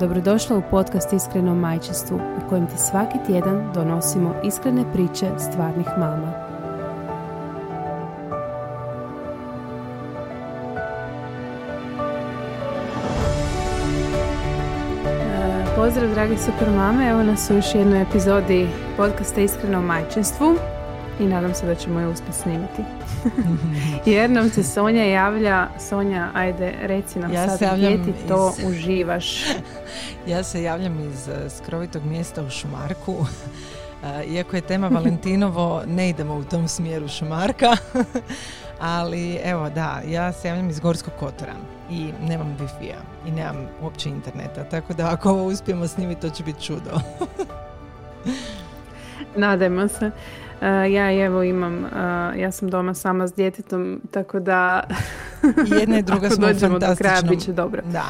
Dobrodošla u podcast Iskreno majčinstvu, u kojem ti svaki tjedan donosimo iskrene priče stvarnih mama. Pozdrav dragi super mame, evo nas u još jednoj epizodi podcasta Iskreno majčinstvu i nadam se da ćemo je uspjeti snimiti. Jer nam se Sonja javlja. Sonja, ajde, reci nam ja sad gdje ti to uživaš. Ja se javljam iz skrovitog mjesta u Šumarku. Iako je tema Valentinovo, ne idemo u tom smjeru Šumarka. Ali evo da, ja se javljam iz Gorskog Kotara i nemam Wi-Fi-a i nemam uopće interneta, tako da ako ovo uspijemo snimiti, to će biti čudo. Nadajmo se. Ja sam doma sama s djetetom, tako da jedna i druga smo dođemo do kraja, bit će dobro. Da,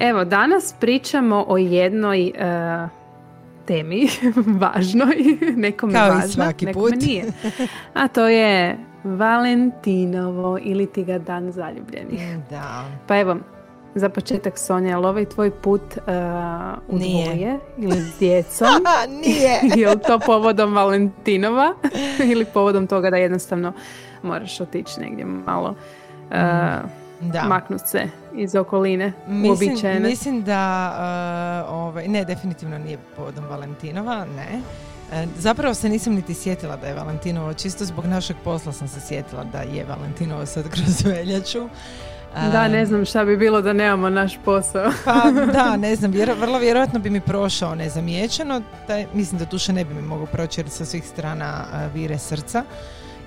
evo, danas pričamo o jednoj temi, važnoj, nekome kao važno, i svaki nekome put. Nije. A to je Valentinovo ili ti ga dan zaljubljenih. Da. Pa evo, za početak, Sonja, ali ovaj tvoj put u dvoje ili s djecom? Nije. Je li to povodom Valentinova ili povodom toga da jednostavno moraš otići negdje malo maknuti se iz okoline uobičajene? Mislim da ne, definitivno nije povodom Valentinova, ne. Zapravo se nisam niti sjetila da je Valentinovo, čisto zbog našeg posla sam se sjetila da je Valentinovo sad kroz veljaču. Da, ne znam šta bi bilo da nemamo naš posao. Pa da, ne znam, vrlo vjerojatno bi mi prošao nezamijećeno, mislim da duše ne bi mi mogao proći jer sa svih strana vire srca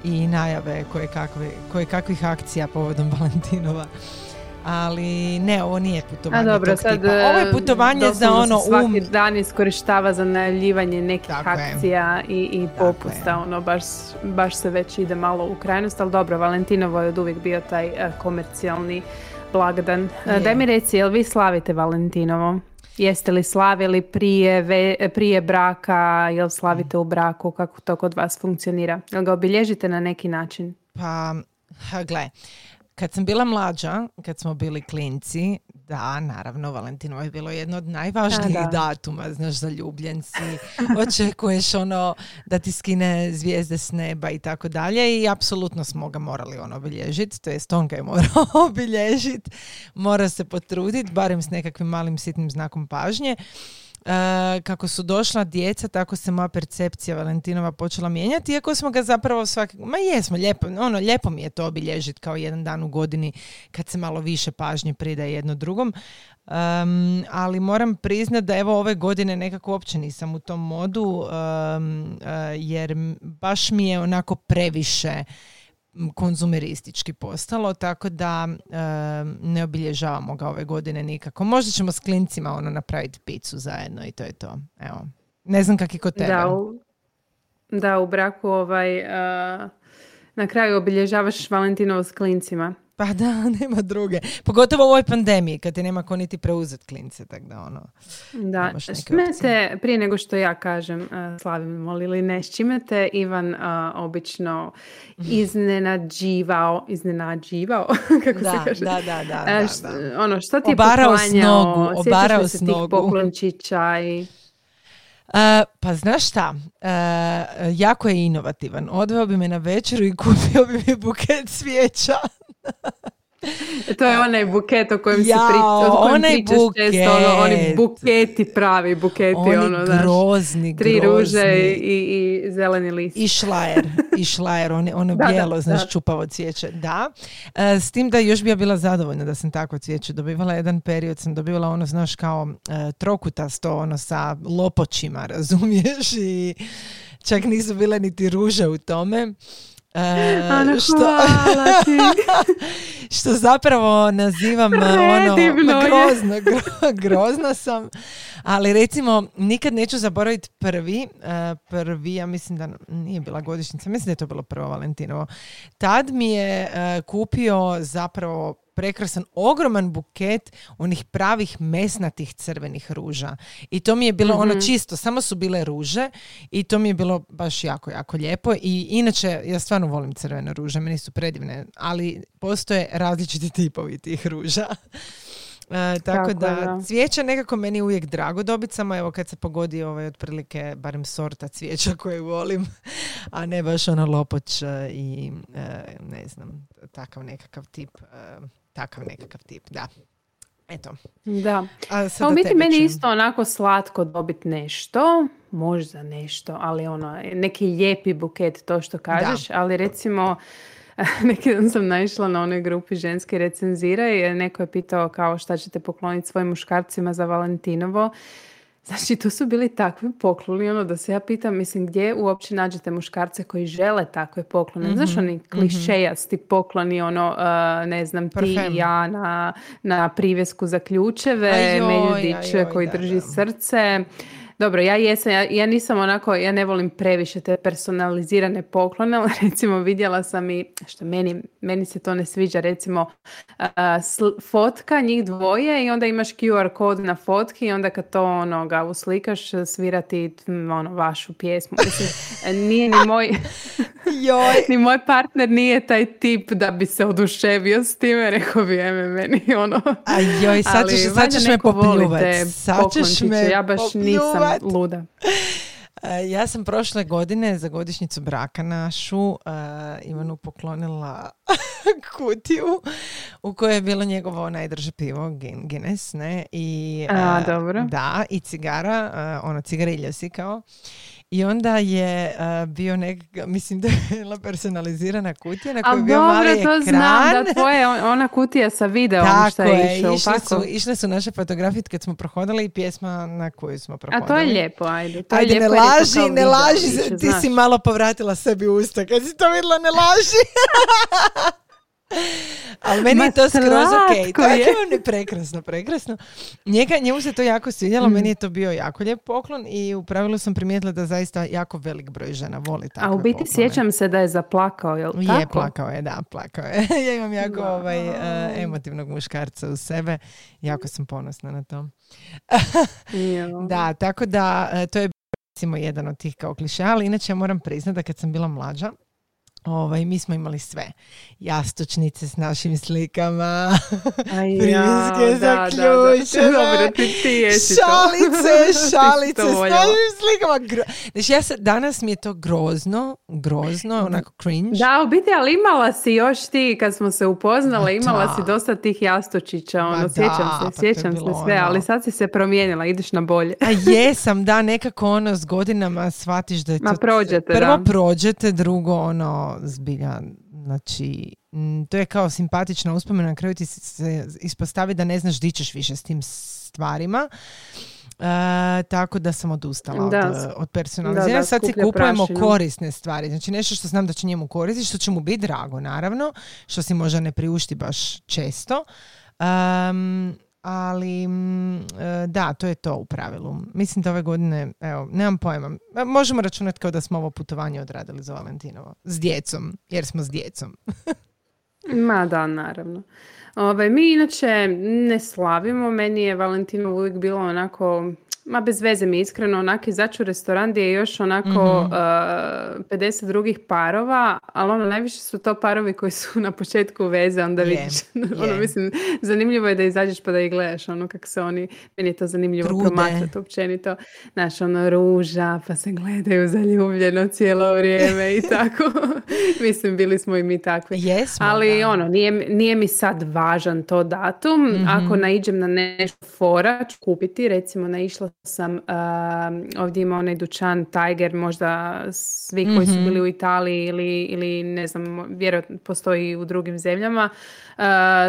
i najave kojekakvih akcija povodom Valentinova. Ali ne, ovo nije putovanje tog tipa. Ovo je putovanje za ono svaki dan iskorištava za najavljivanje nekih akcija i popusta. Ono, baš se već ide malo u krajnost, ali dobro, Valentinovo je od uvijek bio taj komercijalni blagdan. Daj mi reci, jel vi slavite Valentinovo? Jeste li slavili prije braka? Jel slavite u braku? Kako to kod vas funkcionira? Jel ga obilježite na neki način? Pa, gle... Kad sam bila mlađa, kad smo bili klinci, da, naravno, Valentinovo je bilo jedno od najvažnijih datuma, znaš, zaljubljen si, očekuješ ono da ti skine zvijezde s neba i tako dalje i apsolutno smo ga morali obilježiti, to jest on ga je morao obilježiti, mora se potruditi, barem s nekakvim malim sitnim znakom pažnje. Kako su došla djeca, tako se moja percepcija Valentinova počela mijenjati, iako smo ga zapravo lijepo mi je to obilježiti kao jedan dan u godini kad se malo više pažnje pridaje jedno drugom, ali moram priznati da evo ove godine nekako uopće nisam u tom modu, jer baš mi je onako previše konzumeristički postalo, tako da ne obilježavamo ga ove godine nikako. Možda ćemo s klincima napraviti picu zajedno i to je to. Evo. Ne znam kak je kod tebe. Da, u braku na kraju obilježavaš Valentinovo s klincima. Pa da, nema druge. Pogotovo u ovoj pandemiji, kad ti nema ko niti preuzeti klince, tako da Da, čime te, prije nego što ja kažem, slavimo ili ne, čime te Ivan obično iznenađivao, kako se kaže? Da. Što ti je poklanjao? Obarao s nogu. Sjećaš se tih poklončića i... pa znaš šta, jako je inovativan. Odveo bi me na večeru i kupio bi mi buket cvijeća. To je onaj buket o kojem se pričaš često, oni buketi, pravi buketi, znaš, grozni, tri ruže i zeleni list. I šlajer, ono bijelo, znaš, čupavo cvijeće. Da, s tim da još bi ja bila zadovoljna da sam takvo cvijeće dobivala. Jedan period sam dobivala znaš, kao trokutasto, sa lopočima, razumiješ, i čak nisu bile niti ruže u tome. Ana, što, hvala ti. Što zapravo nazivam predivno ono, grozna sam, ali recimo nikad neću zaboraviti prvi, ja mislim da nije bila godišnjica, mislim da je to bilo prvo Valentinovo. Tad mi je kupio zapravo prekrasan, ogroman buket onih pravih mesnatih crvenih ruža. I to mi je bilo ono čisto, samo su bile ruže i to mi je bilo baš jako, jako lijepo. I inače, ja stvarno volim crvene ruže, meni su predivne, ali postoje različiti tipovi tih ruža. Tako da cvijeće nekako meni uvijek drago dobiti, samo evo kad se pogodi otprilike barem sorta cvijeća koje volim, a ne baš ono lopoč i ne znam, takav nekakav tip. Da. Eto. Da. A u biti meni isto onako slatko dobiti nešto, možda nešto, ali ono, neki lijepi buket, to što kažeš, da. Ali recimo neki dan sam naišla na onoj grupi Ženski recenziraj, neko je pitao kao šta ćete pokloniti svojim muškarcima za Valentinovo. Znači, tu su bili takvi pokloni, ono da se ja pitam, mislim, gdje uopće nađete muškarce koji žele takve poklone? Mm-hmm. Znaš, oni klišejasti pokloni, ono, ne znam, Parfem. Ti i ja na privjesku za ključeve, Meljudić koji drži srce. Dobro, ja nisam onako, ja ne volim previše te personalizirane poklone, ali recimo vidjela sam i, što meni se to ne sviđa, recimo fotka njih dvoje i onda imaš QR kod na fotki i onda kad to ga uslikaš, svirati vašu pjesmu. Mislim, nije ni moj ni moj partner nije taj tip da bi se oduševio s time, rekao bi meni Ajoj, sad ćeš me popljuvati. Ja baš nisam luda. Ja sam prošle godine za godišnjicu braka našu Ivanu poklonila kutiju u kojoj je bilo njegovo najdraže pivo Guinness, ne? I, dobro. Da, i cigara, cigarilje si kao. I onda je bio mislim da je bila personalizirana kutija na kojoj je bio mali ekran. A dobro, to znam da tvoje, ona kutija sa videom što je išao. Išle su naše fotografije kad smo prohodali i pjesma na koju smo prohodali. A to je lijepo, ajde. To ajde, je lijepo, ne laži, više, ti znaš. Si malo povratila sebi usta kad si to vidjela, ne laži. Ali meni je to skroz ok. Tako je prekrasno. Njemu se to jako svidjelo, meni je to bio jako lijep poklon i u pravilu sam primijetila da zaista jako velik broj žena voli takve poklone. A u biti poklone. Sjećam se da je zaplakao, je li tako? Je, plakao je. Ja imam jako emotivnog muškarca u sebe. Jako sam ponosna na to. Da, tako da to je recimo jedan od tih kao klišeja, ali inače ja moram priznati da kad sam bila mlađa, mi smo imali sve. Jastočnice s našim slikama, privjeske za ključeve, šalice s našim slikama. Znači, danas mi je to grozno, onako cringe. Da, u biti, ali imala si još ti, kad smo se upoznala, imala si dosta tih jastočića. Sjećam se sve, ali sad si se promijenila, ideš na bolje. A jesam, da, nekako s godinama shvatiš da je to... Prvo prođete, drugo zbilja, znači to je kao simpatična uspomena, na kraju ti se ispostavi da ne znaš di ćeš više s tim stvarima, tako da sam odustala od personaliziranja. Sad si kupujemo korisne stvari, znači nešto što znam da će njemu koristiti, što će mu biti drago naravno, što si možda ne priušti baš često, ali da, to je to u pravilu. Mislim da ove godine, evo, nemam pojma. Možemo računati kao da smo ovo putovanje odradili za Valentinovo. S djecom, jer smo s djecom. Ma da, naravno. Mi inače ne slavimo. Meni je Valentinovo uvijek bilo onako... Ma bez veze mi iskreno, onako izaći u restoran gdje je još onako 50 drugih parova, ali najviše su to parovi koji su na početku veze, onda vidiš. Mislim, zanimljivo je da izađeš pa da ih gledaš, kako se oni, meni je to zanimljivo promatrati općenito. Znaš, ruža, pa se gledaju zaljubljeno cijelo vrijeme i tako. Mislim, bili smo i mi takvi. Jesmo, ali nije mi sad važan to datum. Ako naiđem na nešto fora, kupiti, recimo naišla sam ovdje imao onaj dućan Tiger, možda svi koji su bili u Italiji ili ne znam, vjerojatno postoji u drugim zemljama.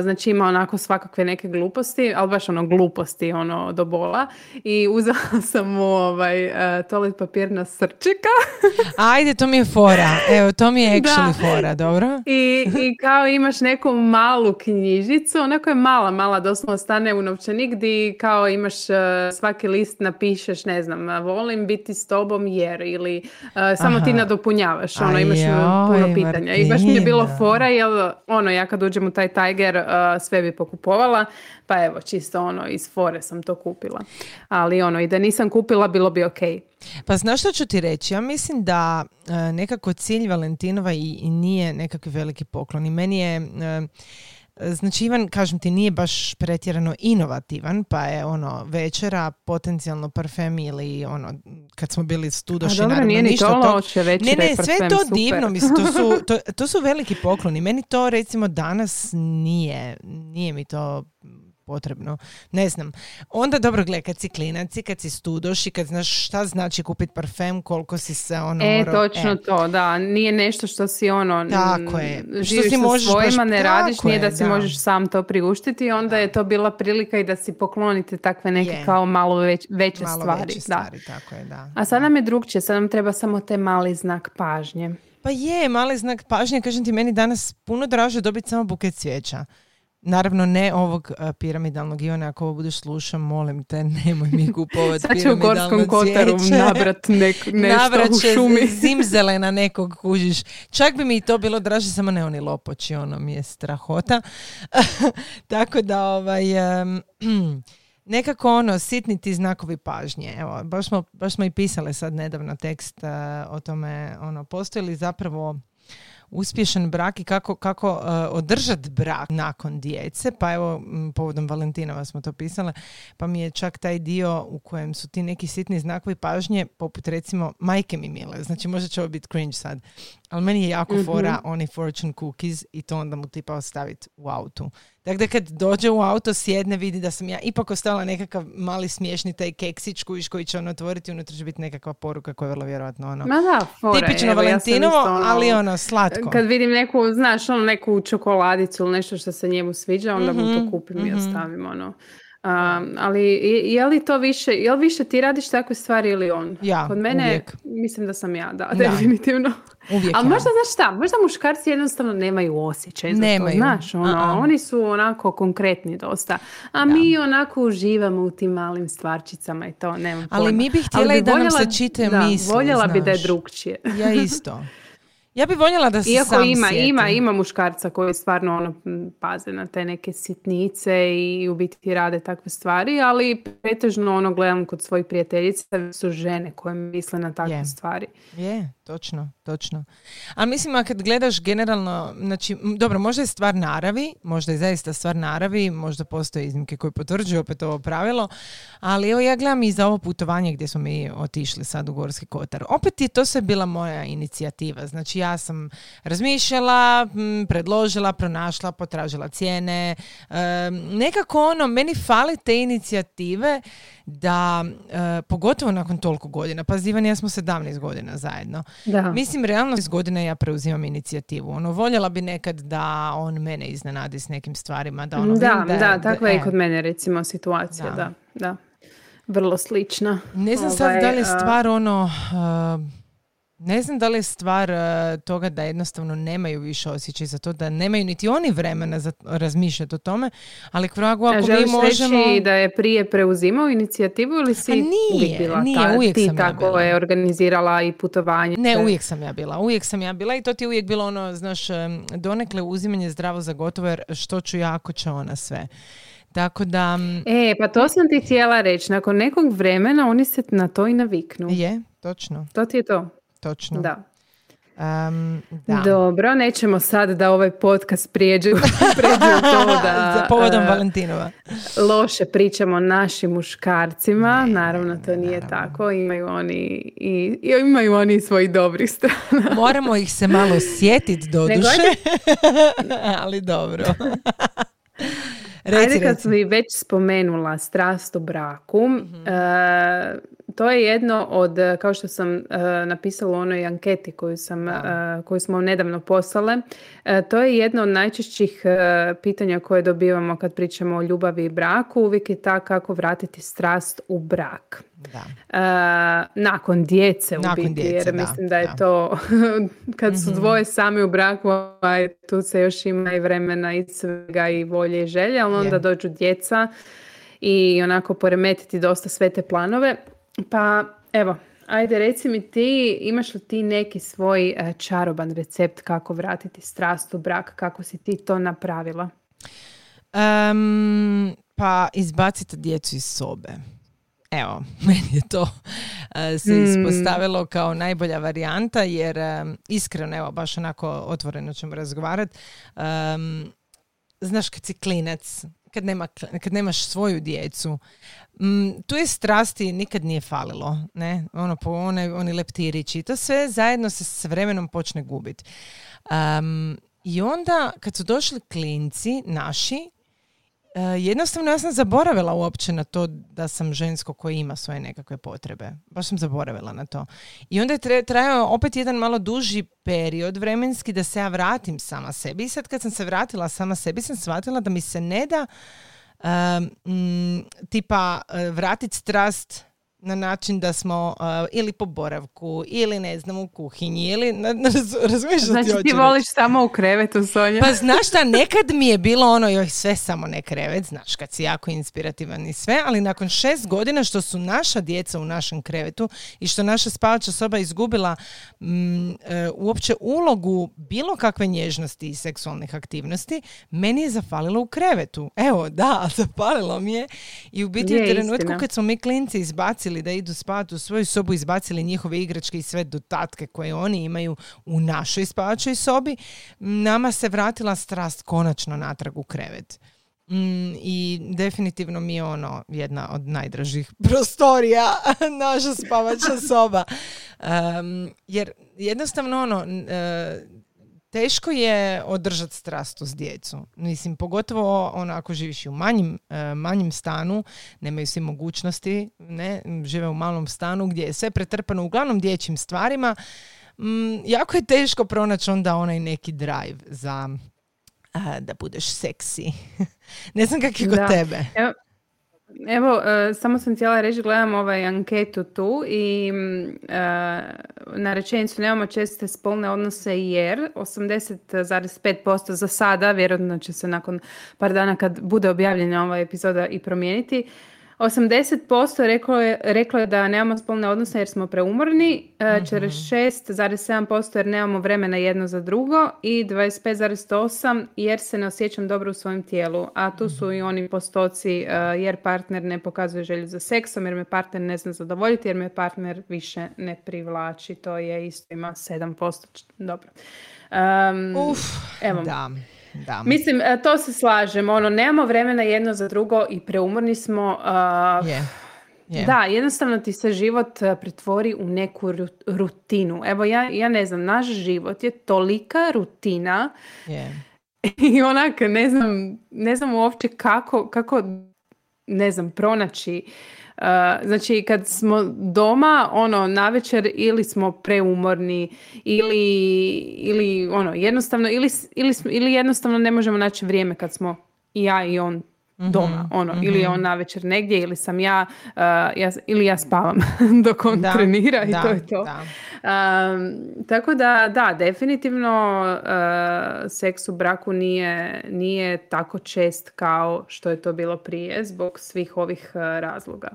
Znači ima onako svakakve neke gluposti, ali baš ono gluposti ono do bola, i uzela sam mu toalet papir na srčika. Ajde, to mi je fora. Evo, to mi je actually fora, dobro? I kao imaš neku malu knjižicu, onako je mala, doslovno stane u novčanik, gdje kao imaš svaki list napišeš, ne znam, volim biti s tobom jer, ili samo ti nadopunjavaš, ono, imaš puno pitanja. I baš mi je bilo fora, jer ono, ja kad uđem u taj Tiger sve bi pokupovala, pa evo, čisto ono, iz fore sam to kupila. Ali ono, i da nisam kupila, bilo bi okej. Pa znaš što ću ti reći? Ja mislim da nekako cilj Valentinova i nije nekakvi veliki poklon. I meni je... Znači, Ivan, kažem ti, nije baš pretjerano inovativan, pa je ono večera potencijalno parfem ili ono, kad smo bili studoši, dobro, naravno ništa to. Ne, sve parfem, to super. Divno, mislim, to su veliki pokloni. Meni to recimo danas nije mi to potrebno. Ne znam. Onda dobro, gle, kad si klinac i kad si studoš i kad znaš šta znači kupiti parfem, koliko si se ono... točno to, da. Nije nešto što si ono... Tako je. Živiš sa svojima, ne radiš, nije da si možeš sam to priuštiti, onda je to bila prilika i da si poklonite takve neke kao malo veće stvari, tako je, da. A sad nam je drugčije, sad nam treba samo te mali znak pažnje. Pa je, mali znak pažnje, kažem ti, meni danas puno draže dobiti samo buket cvijeća. Naravno, ne ovog piramidalnog Iona, ako ovo budeš slušao, molim te, nemoj mi kupovati piramidalno cvijeće. Sad ću u Gorskom Kotaru nabrat nešto u šumi. Nabrat će zimzelena nekog, kužiš. Čak bi mi to bilo draže, samo ne oni lopoči, ono mi je strahota. Tako da, nekako ono, sitni ti znakovi pažnje. Evo, baš smo i pisale sad nedavno tekst o tome, ono, postoji li zapravo uspješan brak i kako održati brak nakon djece, pa evo povodom Valentinova smo to pisale, pa mi je čak taj dio u kojem su ti neki sitni znakovi pažnje, poput recimo majke mi mile, znači možda će ovo biti cringe sad, ali meni je jako fora oni fortune cookies i to onda mu tipa ostaviti u autu. Dakle, kad dođe u auto, sjedne, vidi da sam ja ipak ostavila nekakav mali smiješni taj keksić koji će ono otvoriti, unutra će biti nekakva poruka koja je vrlo vjerojatno ono... Ma da, fora, tipično Valentinovo, ja ali ono slatko. Kad vidim neku, znaš, ono neku čokoladicu ili nešto što se njemu sviđa, onda mu to kupim i ostavim ono... ali je li to više, je li više ti radiš takve stvari ili on? Ja, kod mene, uvijek. Mislim da sam ja, da. Definitivno. Uvijek. Ali možda, znaš šta, možda muškarci jednostavno nemaju osjećaj za to, znaš, ono, oni su onako konkretni dosta, a mi onako uživamo u tim malim stvarčicama i to, nemam pojma. Ali mi bi htjela i da nam se čite misli, voljela bi da je drugčije. Ja isto. Ja bih voljela da se sam sjetim. Iako ima muškarca koji stvarno ono paze na te neke sitnice i u biti rade takve stvari, ali pretežno ono gledam kod svojih prijateljica su žene koje misle na takve stvari. Točno. A mislim, a kad gledaš generalno, znači, dobro, možda je stvar naravi, možda je zaista stvar naravi, možda postoje iznimke koje potvrđuju opet ovo pravilo, ali evo ja gledam i za ovo putovanje gdje smo mi otišli sad u Gorski Kotar. Opet je to sve bila moja inicijativa, znači ja sam razmišljala, predložila, pronašla, potražila cijene, nekako ono, meni fali te inicijative da, pogotovo nakon toliko godina, pa Ivan i ja smo 17 godina zajedno. Da. Mislim, realno iz godine ja preuzimam inicijativu. Ono, voljela bi nekad da on mene iznenadi s nekim stvarima. Da, ono, da takva je i kod mene recimo situacija. Da. Vrlo slična. Ne znam sad da li je stvar ono... Ne znam da li je stvar toga da jednostavno nemaju više osjećaj za to, da nemaju niti oni vremena za razmišljati o tome, ali kvragu ako mi možemo... Želiš reći da je prije preuzimao inicijativu ili si uvijek sam ja bila. Je organizirala i putovanje? Ne, uvijek sam ja bila i to ti uvijek bilo ono, znaš, donekle uzimanje zdravo za gotovo, jer što ću ja ako će ona sve. Tako da... pa to sam ti htjela reći, nakon nekog vremena oni se na to i naviknu. Je, točno. To ti je to. Točno. Da. Dobro, nećemo sad da ovaj podcast prijeđe u to da povodom Valentinova loše pričamo našim muškarcima. Naravno, to nije tako. Imaju oni svojih dobrih strana. Moramo ih se malo sjetiti doduše, ali dobro. Ajde, kad sam i već spomenula strast u braku, to je jedno od, kao što sam napisala u onoj anketi koju smo nedavno poslale, to je jedno od najčešćih pitanja koje dobivamo kad pričamo o ljubavi i braku. Uvijek je ta kako vratiti strast u brak. Da. Nakon djece jer mislim da je to kad su dvoje sami u braku, tu se još ima i vremena i svega i volje i želje, ali onda dođu djeca i onako poremetiti dosta sve te planove. Pa evo, ajde reci mi ti, imaš li ti neki svoj čaroban recept kako vratiti strast u brak, kako si ti to napravila? Pa izbacite djecu iz sobe. Evo, meni je to se ispostavilo kao najbolja varijanta, jer iskreno, evo, baš onako otvoreno ćemo razgovarati. Znaš, kad si klinac, kad nemaš svoju djecu, tu je strasti nikad nije falilo, ne? Oni leptirići i to sve zajedno se s vremenom počne gubiti. I onda, kad su došli klinci naši, jednostavno ja sam zaboravila uopće na to da sam žensko koje ima svoje nekakve potrebe. Baš sam zaboravila na to. I onda je trajao opet jedan malo duži period vremenski da se ja vratim sama sebi. I sad kad sam se vratila sama sebi, sam shvatila da mi se ne da vratiti strast na način da smo ili po boravku, ili ne znam, u kuhinji, ili razumiješ što ti hoćeš. Znači ti voliš samo u krevetu, Sonja? Pa znaš šta, nekad mi je bilo ono, joj, sve samo ne krevet, znaš, kad si jako inspirativan i sve, ali nakon 6 godina što su naša djeca u našem krevetu i što naša spavača soba izgubila uopće ulogu bilo kakve nježnosti i seksualnih aktivnosti, meni je zafalilo u krevetu. Evo, da, zafalilo mi je. I u biti je trenutku kad smo mi klinci izbacili da idu spavati u svoju sobu, izbacili njihove igračke i sve dodatke koje oni imaju u našoj spavačoj sobi, nama se vratila strast konačno natrag u krevet. I definitivno mi je ono jedna od najdražih prostorija, naša spavača soba. Jer jednostavno teško je održati strastu s djecu. Mislim, pogotovo ako živiš i u manjim stanu, nemaju svi mogućnosti, ne, žive u malom stanu gdje je sve pretrpano uglavnom dječjim stvarima. Jako je teško pronaći onda onaj neki drive za da budeš seksi. Ne znam kak je kod tebe. Evo, samo sam htjela reći, gledam ovaj anketu tu i na rečenicu nemamo česte spolne odnose jer 80,5% za sada, vjerojatno će se nakon par dana kad bude objavljena ova epizoda i promijeniti, 80% reklo je da nemamo spolne odnose jer smo preumorni, 46,7% jer nemamo vremena jedno za drugo i 25,8% jer se ne osjećam dobro u svojem tijelu. A tu su i oni postoci jer partner ne pokazuje želju za seksom, jer me partner ne zna zadovoljiti, jer me partner više ne privlači. To je isto, ima 7%. Dobro. Evo. Da. Mislim, to se slažem. Nemamo vremena jedno za drugo i preumorni smo. Da, jednostavno ti se život pretvori u neku rutinu. Evo, ja ne znam, naš život je tolika rutina i onak ne znam uopće kako ne znam, pronaći. Znači, kad smo doma, navečer ili smo preumorni ili jednostavno ne možemo naći vrijeme kad smo i ja i on doma, ili je on navečer negdje ili sam ja spavam dok on trenira i to je to. Tako da, definitivno seks u braku nije tako čest kao što je to bilo prije zbog svih ovih razloga.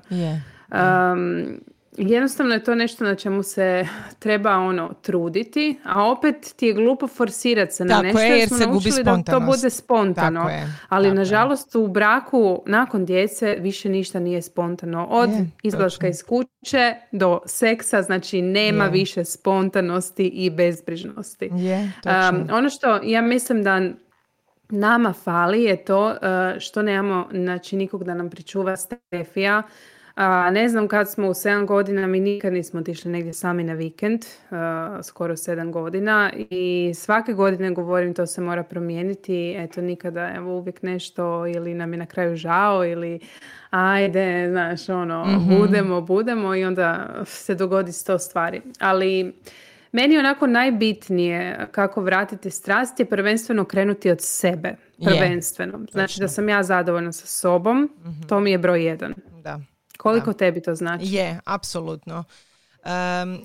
Jednostavno je to nešto na čemu se treba truditi, a opet ti je glupo forsirati se na nešto jer smo naučili da to bude spontano. Ali nažalost u braku nakon djece više ništa nije spontano. Od izlaska iz kuće do seksa, znači nema više spontanosti i bezbrižnosti. Ono što ja mislim da nama fali je to što nemamo, znači, nikog da nam pričuva Stefija, Ne znam kad smo u 7 godina, mi nikad nismo otišli negdje sami na vikend, skoro 7 godina, i svake godine govorim to se mora promijeniti, eto nikada, evo uvijek nešto ili nam je na kraju žao ili ajde, znaš, ono, budemo i onda se dogodi 100 stvari, ali... Meni je onako najbitnije kako vratiti strast je prvenstveno krenuti od sebe. Prvenstveno. Znači da sam ja zadovoljna sa sobom, to mi je broj 1. Da. Koliko tebi to znači? Je, apsolutno.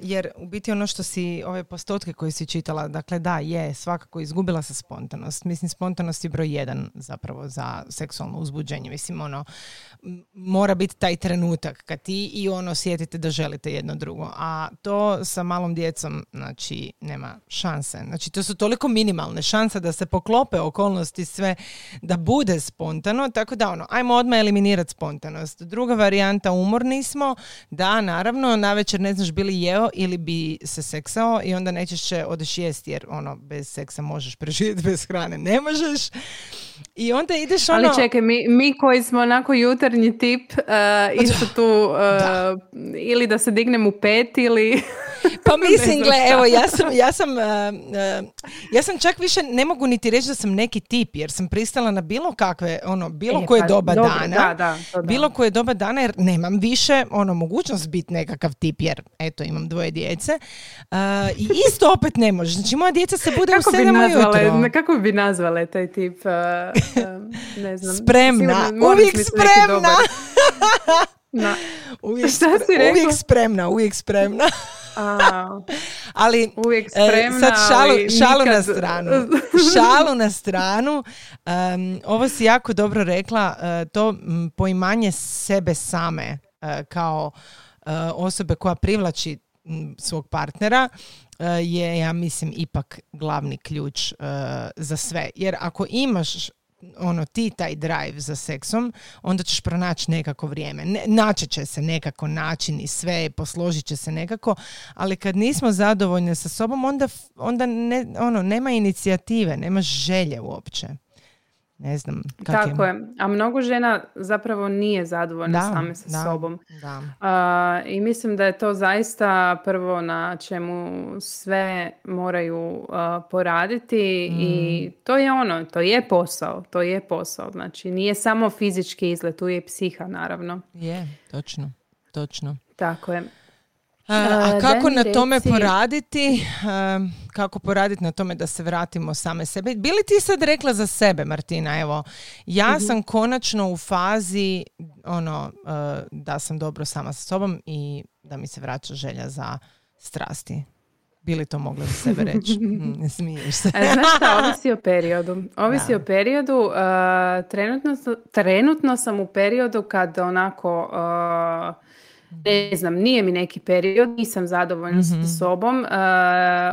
Jer u biti ono što si, ove postotke koje si čitala, dakle da, je svakako izgubila se spontanost. Mislim, spontanost je broj 1 zapravo za seksualno uzbuđenje. Mislim, ono, mora biti taj trenutak kad ti i ono sjetite da želite jedno drugo. A to sa malom djecom, znači, nema šanse. Znači, to su toliko minimalne šanse da se poklope okolnosti sve da bude spontano, tako da ono, ajmo odmah eliminirati spontanost. Druga varijanta, umorni smo, da, naravno, navečer ne znaš bili jeo ili bi se seksao i onda najčešće odeš jesti jer ono, bez seksa možeš preživjeti, bez hrane ne možeš. I onda ideš ono... Ali čekaj, mi koji smo onako jutarnji tip, isto tu da. Ili da se dignem u 5 ili... Pa mislim, gle, evo, ja sam čak više ne mogu niti reći da sam neki tip, jer sam pristala na bilo kakve, ono, bilo koje doba dana, bilo koje doba dana, jer nemam više, ono, mogućnost biti nekakav tip, jer, eto, imam 2 djece, i isto opet ne može, znači moja djeca se bude kako u 7 ujutro. Kako bi nazvale taj tip, ne znam. Spremna, sigurno, uvijek spremna. Uvijek spremna. Ali uvijek spremna, sad šalu na stranu. Ovo si jako dobro rekla, to poimanje sebe same kao osobe koja privlači svog partnera je, ja mislim, ipak glavni ključ za sve. Jer ako imaš ono, ti taj drive za seksom, onda ćeš pronaći nekako vrijeme. Naći će se nekako način i sve, posložit će se nekako, ali kad nismo zadovoljni sa sobom, onda ne, ono, nema inicijative, nema želje uopće. Ne znam. Tako je. A mnogo žena zapravo nije zadovoljna same sa sobom. Da. I mislim da je to zaista prvo na čemu sve moraju poraditi i to je ono, to je posao. Znači nije samo fizički izlet, tu je i psiha naravno. Je, točno. Tako je. A kako na tome poraditi? Kako poraditi na tome da se vratimo same sebe? Bili ti sad rekla za sebe, Martina? Evo, ja sam konačno u fazi ono, da sam dobro sama sa sobom i da mi se vraća želja za strasti. Bili to mogla za sebe reći? Ne smiješ se. Znaš šta, ovisi o periodu. Trenutno sam u periodu kad onako... Ne znam, nije mi neki period, nisam zadovoljna sa sobom,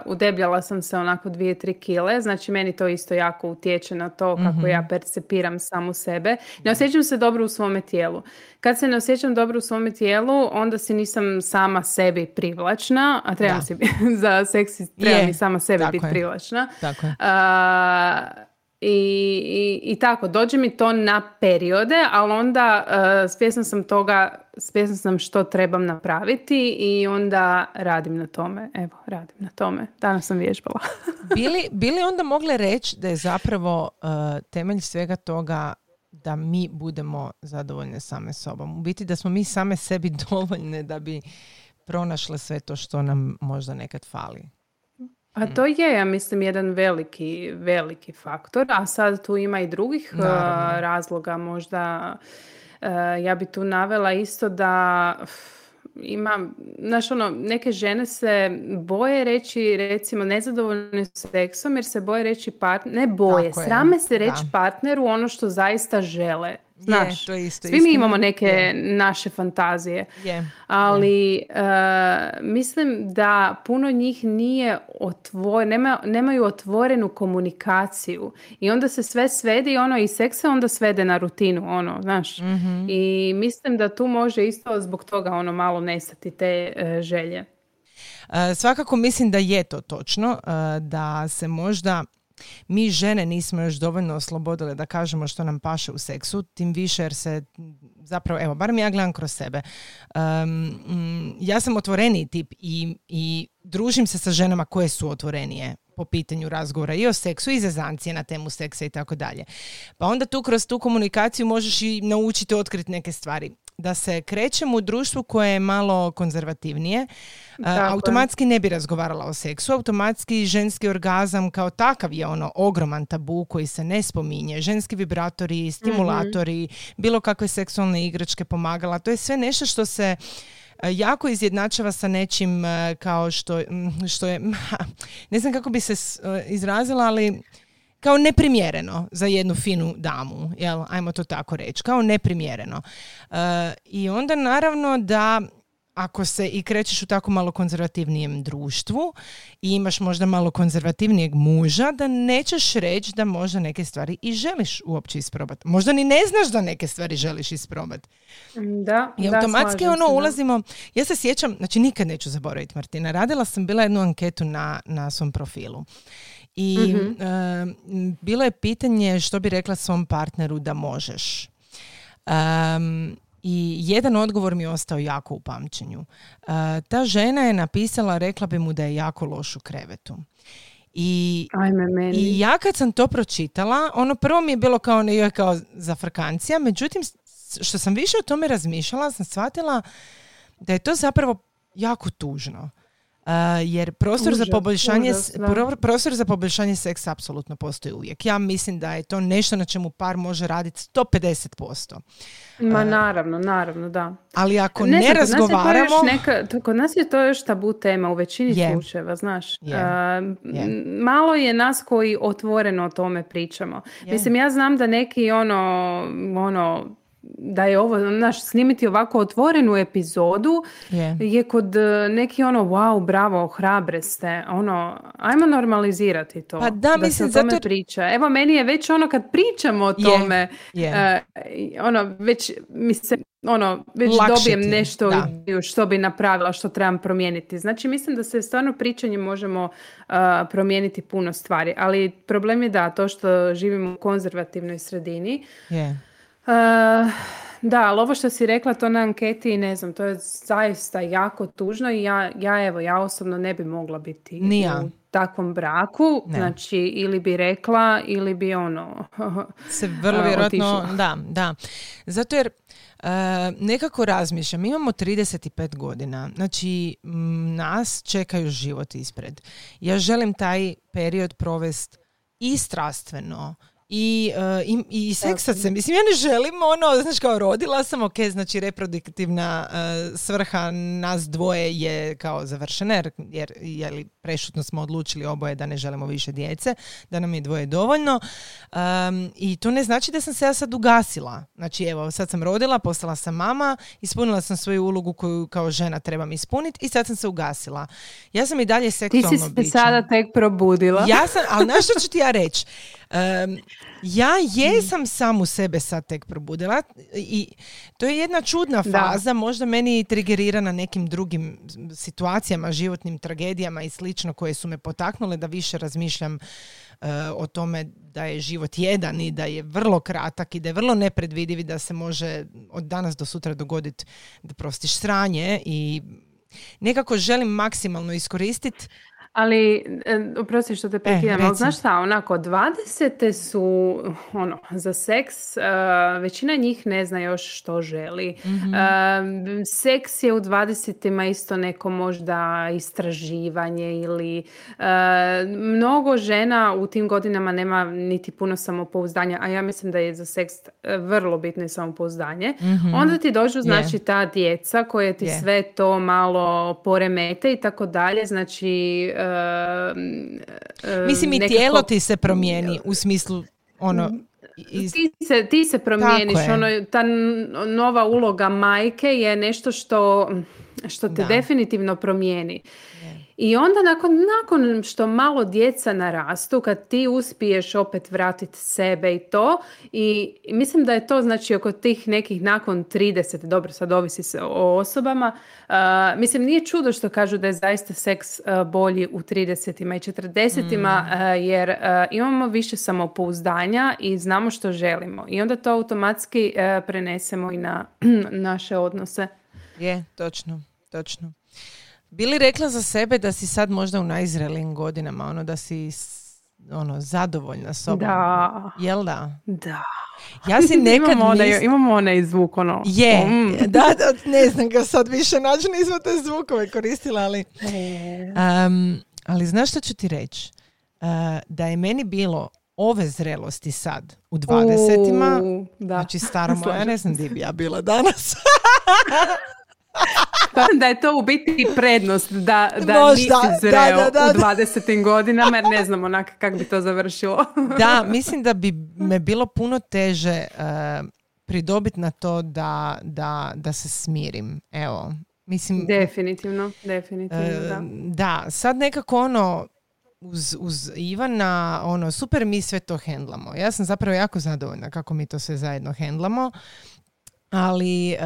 udebljala sam se onako 2-3 kile, znači meni to isto jako utječe na to kako ja percepiram samu sebe. Ne osjećam se dobro u svome tijelu. Kad se ne osjećam dobro u svome tijelu, onda si nisam sama sebi privlačna, a trebam si za seksi, trebam i sama sebi biti privlačna. Tako je. I tako, dođe mi to na periode, ali onda svjesna sam što trebam napraviti i onda radim na tome. Evo, Danas sam vježbala. Bili onda mogle reći da je zapravo temelj svega toga da mi budemo zadovoljne same sobom. U biti da smo mi same sebi dovoljne da bi pronašle sve to što nam možda nekad fali. Pa to je, ja mislim, jedan veliki faktor, a sad tu ima i drugih razloga. Možda ja bi tu navela isto da ima, znaš ono, neke žene se boje reći, recimo, nezadovoljne seksom jer se boje reći srame se reći partneru ono što zaista žele. Znaš, svi mi imamo neke naše fantazije, ali mislim da puno njih nije nemaju otvorenu komunikaciju i onda se sve svede i seks se onda svede na rutinu, znaš. I mislim da tu može isto zbog toga malo nestati te želje. Svakako mislim da je to točno, da se možda Mi žene nismo još dovoljno oslobodile da kažemo što nam paše u seksu, tim više jer se zapravo, evo, bar mi ja gledam kroz sebe. Ja sam otvoreniji tip i družim se sa ženama koje su otvorenije po pitanju razgovora i o seksu i zezancije na temu seksa i tako dalje. Pa onda tu kroz tu komunikaciju možeš i naučiti otkriti neke stvari. Da se krećem u društvu koje je malo konzervativnije, dakle, automatski ne bi razgovarala o seksu, automatski ženski orgazam kao takav je ono ogroman tabu koji se ne spominje, ženski vibratori, stimulatori, mm-hmm, bilo kakve seksualne igračke, pomagala, to je sve nešto što se jako izjednačava sa nečim kao što je, ne znam kako bi se izrazila, ali kao neprimjereno za jednu finu damu, jel, ajmo to tako reći, kao neprimjereno. I onda naravno da ako se i krećeš u tako malo konzervativnijem društvu i imaš možda malo konzervativnijeg muža, da nećeš reći da možda neke stvari i želiš uopće isprobati. Možda ni ne znaš da neke stvari želiš isprobati. Da, i automatski da, ono ulazimo. Ja se sjećam, znači nikad neću zaboraviti, Martina, radila sam, bila jednu anketu na svom profilu. I bilo je pitanje što bi rekla svom partneru da možeš. I jedan odgovor mi je ostao jako u pamćenju. Ta žena je napisala, rekla bi mu da je jako loš u krevetu. I ja kad sam to pročitala, ono prvo mi je bilo kao zafrkancija, međutim što sam više o tome razmišljala, sam shvatila da je to zapravo jako tužno. Jer prostor za poboljšanje seksa apsolutno postoji uvijek. Ja mislim da je to nešto na čemu par može raditi 150%. Ma naravno, da. Ali ako ne razgovaramo... Kod nas je to još tabu tema u većini slučajeva, znaš. Malo je nas koji otvoreno o tome pričamo. Mislim, ja znam da neki da je ovo, znaš, snimiti ovako otvorenu epizodu je kod neki wow, bravo, hrabre ste, ajmo normalizirati to. Pa da, mislim, da se o tome priča. Evo, meni je već kad pričamo o tome, već mi se, već lakše dobijem nešto što bi napravila, što trebam promijeniti. Znači, mislim da se stvarno pričanjem možemo promijeniti puno stvari, ali problem je to što živimo u konzervativnoj sredini. Da, ali ovo što si rekla to na anketi, ne znam, to je zaista jako tužno i ja osobno ne bi mogla biti u takvom braku, znači ili bi rekla ili bi se vrlo vjerojatno otišla. Da. Zato jer nekako razmišljam, imamo 35 godina, znači nas čekaju život ispred. Ja želim taj period provesti i strastveno i seksat se. Mislim, ja ne želim znaš, kao rodila sam, ok, znači reproduktivna svrha nas dvoje je kao završena, jer prešutno smo odlučili oboje da ne želimo više djece, da nam je dvoje dovoljno. I to ne znači da sam se ja sad ugasila. Znači, evo, sad sam rodila, postala sam mama, ispunila sam svoju ulogu koju kao žena trebam ispuniti i sad sam se ugasila. Ja sam i dalje seksualno bića. Ti si se sada tek probudila. Ja sam, ali znaš što ću ti ja reći? Ja jesam sam u sebe sad tek probudila i to je jedna čudna faza, možda meni trigerira na nekim drugim situacijama, životnim tragedijama i slično koje su me potaknule da više razmišljam o tome da je život jedan i da je vrlo kratak i da je vrlo nepredvidiv i da se može od danas do sutra dogoditi da prostiš sranje i nekako želim maksimalno iskoristiti. Ali, oprosti što te prekidam, ali znaš šta, 20-te su, za seks, većina njih ne zna još što želi. Mm-hmm. Seks je u 20-tima isto neko možda istraživanje ili mnogo žena u tim godinama nema niti puno samopouzdanja, a ja mislim da je za seks vrlo bitno i samopouzdanje. Mm-hmm. Onda ti dođu, znači, ta djeca koje ti sve to malo poremete i tako dalje, znači... Mislim, i nekako... tijelo ti se promijeni u smislu ti se promijeniš, ta nova uloga majke je nešto što te definitivno promijeni. I onda nakon što malo djeca narastu, kad ti uspiješ opet vratiti sebe i to, i mislim da je to znači oko tih nekih nakon 30, dobro sad ovisi se o osobama, mislim nije čudo što kažu da je zaista seks bolji u 30-ima i 40-ima jer imamo više samopouzdanja i znamo što želimo i onda to automatski prenesemo i na naše odnose. Je, točno. Bili rekla za sebe da si sad možda u najzrelijim godinama, ono da si zadovoljna sobom? Da. Jel da? Da. Ja si nekad imamo onaj zvuk, ono. Je. Da, ne znam ga sad više naći, nismo te zvukove koristila, ali... ali znaš što ću ti reći? Da je meni bilo ove zrelosti sad, u 20-ima, znači stara moja, ja ne znam gdje bi ja bila danas. Da je to u biti prednost da možda, nisi zreo u 20. godinama, jer ne znam onak kako bi to završilo. Da, mislim da bi me bilo puno teže pridobiti na to da se smirim. Evo, mislim, definitivno, da. Da, sad nekako uz Ivana, super mi sve to hendlamo. Ja sam zapravo jako zadovoljna kako mi to sve zajedno hendlamo. Ali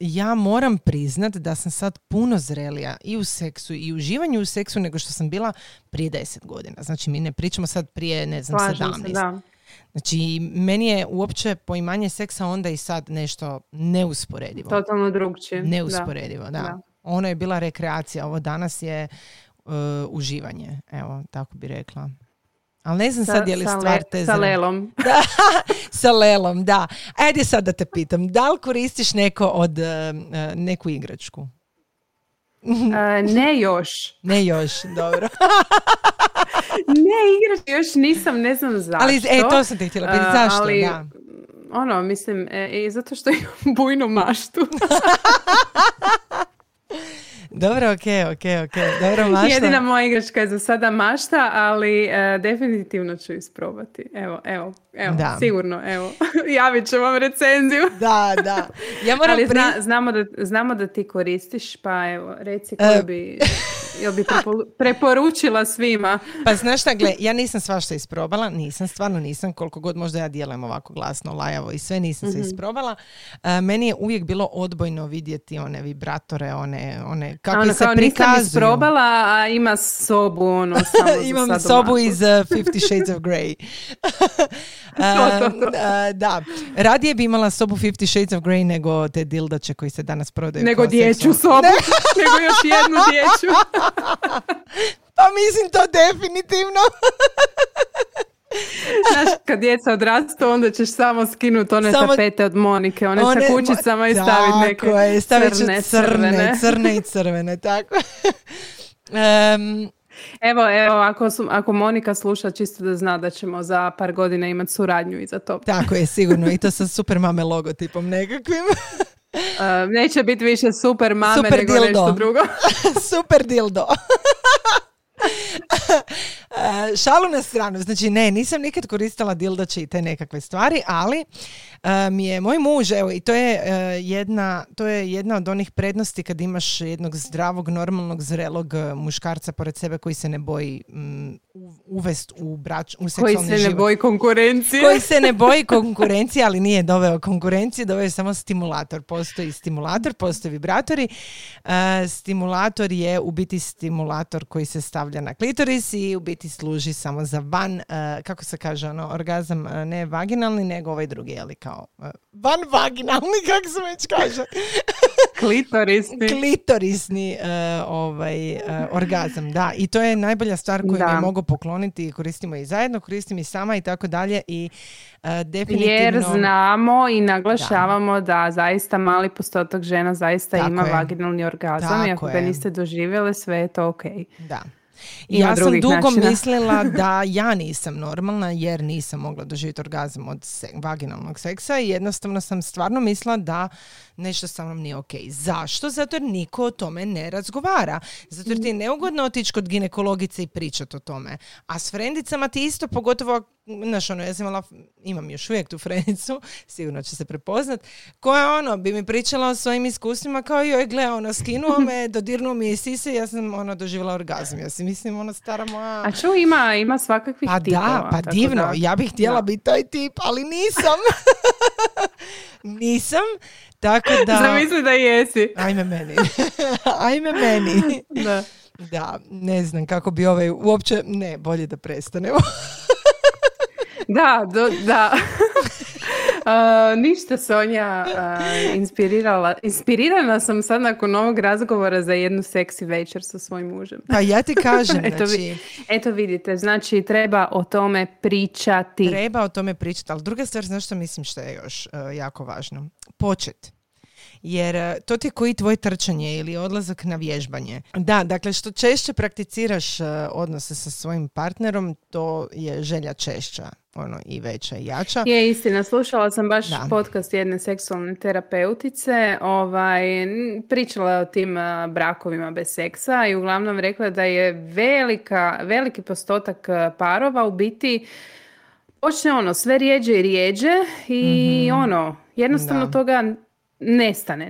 ja moram priznat da sam sad puno zrelija i u seksu i uživanju u seksu nego što sam bila prije 10 godina. Znači mi ne pričamo sad prije, ne znam, 17. Znači meni je uopće poimanje seksa onda i sad nešto neusporedivo. Totalno drugčije. Neusporedivo, da. Ona je bila rekreacija, ovo danas je uživanje. Evo, tako bi rekla. Ali ne znam sad je li stvar te... Sa lelom. Da, sa lelom, da. Ajde sad da te pitam, da li koristiš neku igračku? Ne još. Ne još, dobro. Ne igračku još nisam, ne znam zašto. Ali, to sam te htjela pitati, zašto, ali... da. Mislim, zato što imam bujnu maštu. Dobro, ok. Dobro, mašta. Jedina moja igračka je za sada mašta, ali definitivno ću isprobati. Evo, sigurno, evo. Javit ću vam recenziju. Da. Ja moram znamo da ti koristiš, pa evo, reci koju bi preporučila svima. Pa znaš šta, gle, ja nisam svašta isprobala, stvarno nisam, koliko god možda ja dijelam ovako glasno, lajavo i sve, nisam se isprobala. Meni je uvijek bilo odbojno vidjeti one vibratore, one kako se prikazuju. Nisam isprobala, a ima sobu, samo imam sobu iz Fifty Shades of Grey. Da, radije bi imala sobu Fifty Shades of Grey nego te dildače koji se danas prodaju. Nego dječju sobu, nego još jednu dječju. Pa mislim to definitivno. Znaš, kad djeca odrastu, onda ćeš samo skinuti one tapete od Monike, one sa kućicama i staviti neke crne i crvene, tako. Evo, ako Monika sluša, čisto da zna da ćemo za par godina imati suradnju iza toga. Tako je, sigurno. I to sa super mame logotipom nekakvim. Neće biti više super mame, super nego dildo. Nešto drugo. Super dildo. Šalu na stranu. Znači ne, nisam nikad koristila dildače i te nekakve stvari, ali mi je moj muž, evo, i to je jedna od onih prednosti kad imaš jednog zdravog, normalnog, zrelog muškarca pored sebe koji se ne boji uvest u seksualni život. Koji se ne boji konkurencije. Ali nije doveo konkurencije, doveo je samo stimulator. Postoji stimulator, postoje vibratori. Stimulator je u biti stimulator koji se stavlja na klitoris i u biti služi samo za van, kako se kaže, orgazam, ne vaginalni, nego ovaj drugi, ali kao van vaginalni, kako se već kaže. Klitorisni orgazam, da. I to je najbolja stvar koju mi mogu pokloniti, koristimo i zajedno, koristim i sama i tako dalje i definitivno... Jer znamo i naglašavamo da zaista mali postotak žena zaista tako ima vaginalni orgazam i ako ga niste doživjele, sve je to okej. Da. I ja sam dugo mislila da ja nisam normalna jer nisam mogla doživjeti orgazam od vaginalnog seksa i jednostavno sam stvarno mislila da nešto sa mnom nije ok. Zašto? Zato jer niko o tome ne razgovara. Zato jer ti je neugodno otići kod ginekologice i pričati o tome. A s frendicama ti isto, pogotovo znaš, ono, ja sam imala, imam još uvijek tu frenicu, sigurno će se prepoznat, koja, ono, bi mi pričala o svojim iskustvima, kao, joj, gle, ono, skinuo me, dodirnuo mi je sise i ja sam, ono, doživjela orgazm. Ja si mislim, ono, stara moja... A ču, ima svakakvih pa tipova. Pa da, pa divno. Da. Ja bih htjela biti taj tip, ali nisam. Nisam, tako da... Zamisli da jesi. Ajme meni. Da. Da, ne znam kako bi ovaj uopće... Ne, bolje da prestanemo. Da. Ništa, Sonja, inspirirana sam sad nakon ovog razgovora za jednu seksi večer sa svojim mužem. Pa ja ti kažem. Eto vidite, znači treba o tome pričati. Ali druga stvar, znaš što mislim što je još jako važno? Počet. Jer to ti je koji tvoje trčanje ili odlazak na vježbanje. Da, dakle, što češće prakticiraš odnose sa svojim partnerom, to je želja češća, ono, i veća i jača. Je istina, slušala sam baš podcast jedne seksualne terapeutice, pričala o tim brakovima bez seksa i uglavnom rekla da je veliki postotak parova u biti počne ono sve rijeđe i ono, jednostavno toga nestane.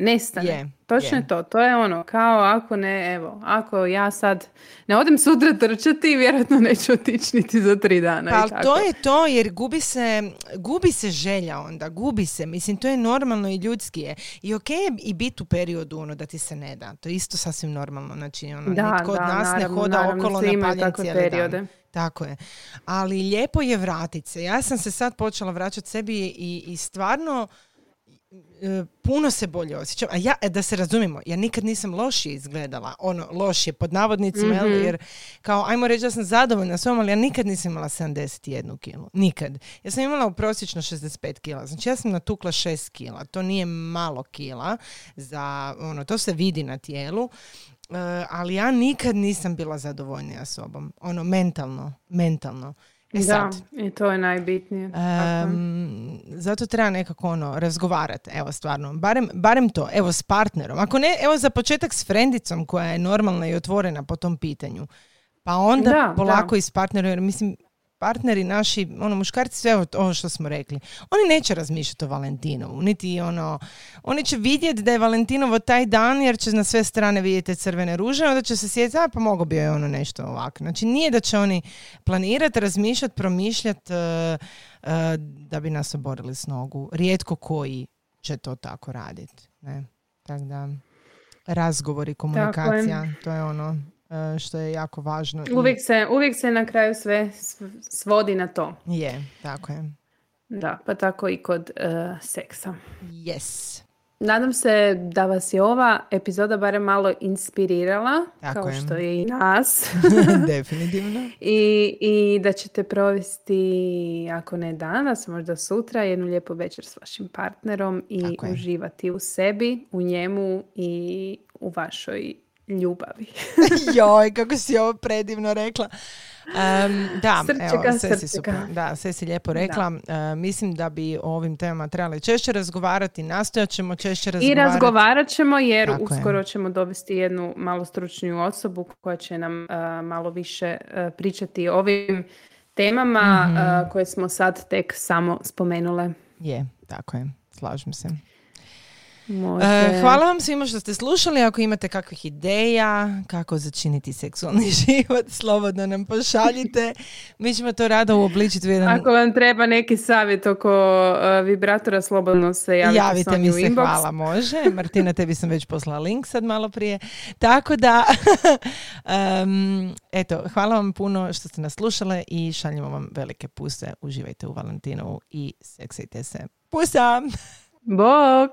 Točno je to. To je ono, kao ako ja sad ne odem sutra trčati, vjerojatno neću otići niti za 3 dana. Pa to je to, jer gubi se želja onda, Mislim, to je normalno i ljudski je. I okej je i biti u periodu ono da ti se ne da. To je isto sasvim normalno. Znači, ono, nitko od nas naravno, ne hoda okolo napadjen cijeli periode. Dan. Tako je. Ali lijepo je vratiti se. Ja sam se sad počela vraćati sebi i stvarno... puno se bolje osjećam. A ja, da se razumimo, ja nikad nisam lošije izgledala. Ono, lošije, pod navodnicima, jer kao, ajmo reći da sam zadovoljna s ovom, ali ja nikad nisam imala 71 kilu. Nikad. Ja sam imala prosječno 65 kila. Znači, ja sam natukla 6 kila. To nije malo kila. To se vidi na tijelu. Ali ja nikad nisam bila zadovoljnija sobom. Ono, mentalno. Da, i to je najbitnije. Zato treba nekako razgovarati, evo stvarno, barem to, evo s partnerom. Ako ne, evo za početak s frendicom koja je normalna i otvorena po tom pitanju. Pa onda polako i s partnerom, jer mislim, partneri naši, muškarci, sve ovo što smo rekli, oni neće razmišljati o Valentinovu, niti oni će vidjeti da je Valentinovo taj dan, jer će na sve strane vidjeti crvene ruže, onda će se sjetiti, pa mogo bi joj nešto ovako. Znači, nije da će oni planirati, razmišljati, promišljati da bi nas oborili s nogu. Rijetko koji će to tako raditi. Tako da, razgovor i komunikacija, to je što je jako važno. Uvijek se na kraju sve svodi na to. Je, tako je. Da, pa tako i kod seksa. Yes. Nadam se da vas je ova epizoda barem malo inspirirala, tako kao što je i nas. Definitivno. I da ćete provesti, ako ne danas, možda sutra, jednu lijepu večer s vašim partnerom i tako uživati je u sebi, u njemu i u vašoj ljubavi. Joj, kako si ovo predivno rekla. Da, srčeka, evo, sve si super. Da, sve si lijepo rekla. Mislim da bi o ovim temama trebali češće razgovarati, nastojat ćemo češće razgovarati. I razgovarat ćemo, jer tako uskoro ćemo dovesti jednu malo stručniju osobu koja će nam malo više pričati o ovim temama koje smo sad tek samo spomenule. Je, tako je. Slažem se. Hvala vam svima što ste slušali. Ako imate kakvih ideja kako začiniti seksualni život, slobodno nam pošaljite. Mi ćemo to rado uobličiti. Ako vam treba neki savjet oko vibratora, slobodno se javite mi u inbox. Hvala, može. Martina, tebi sam već poslala link sad malo prije. Tako da, eto, hvala vam puno što ste nas slušale i šaljimo vam velike puse. Uživajte u Valentinovu i seksajte se. Pusa! Bok!